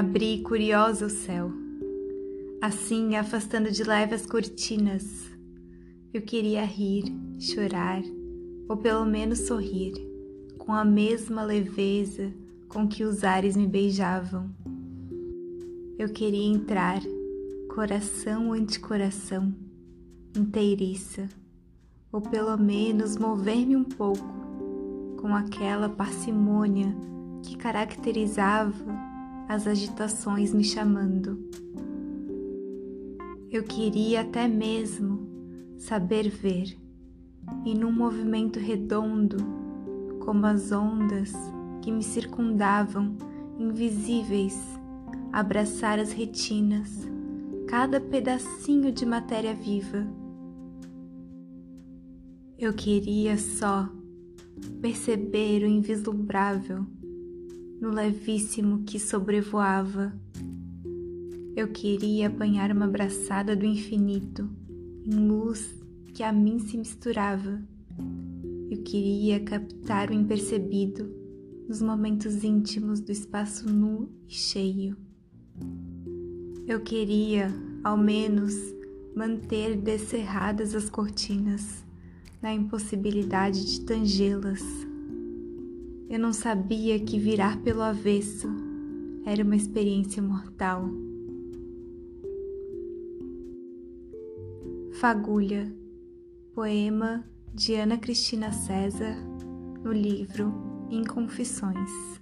Abri curiosa o céu, assim afastando de leve as cortinas. Eu queria rir, chorar, ou pelo menos sorrir, com a mesma leveza com que os ares me beijavam. Eu queria entrar, coração ante coração, inteiriça, ou pelo menos mover-me um pouco, com aquela parcimônia que caracterizava as agitações me chamando. Eu queria até mesmo saber ver, e num movimento redondo, como as ondas que me circundavam, invisíveis, abraçar as retinas, cada pedacinho de matéria viva. Eu queria só perceber o invislumbrável no levíssimo que sobrevoava. Eu queria apanhar uma braçada do infinito, em luz que a mim se misturava. Eu queria captar o impercebido nos momentos íntimos do espaço nu e cheio. Eu queria, ao menos, manter descerradas as cortinas, na impossibilidade de tangê-las. Eu não sabia que virar pelo avesso era uma experiência mortal. Fagulha, poema de Ana Cristina César, no livro Inconfissões.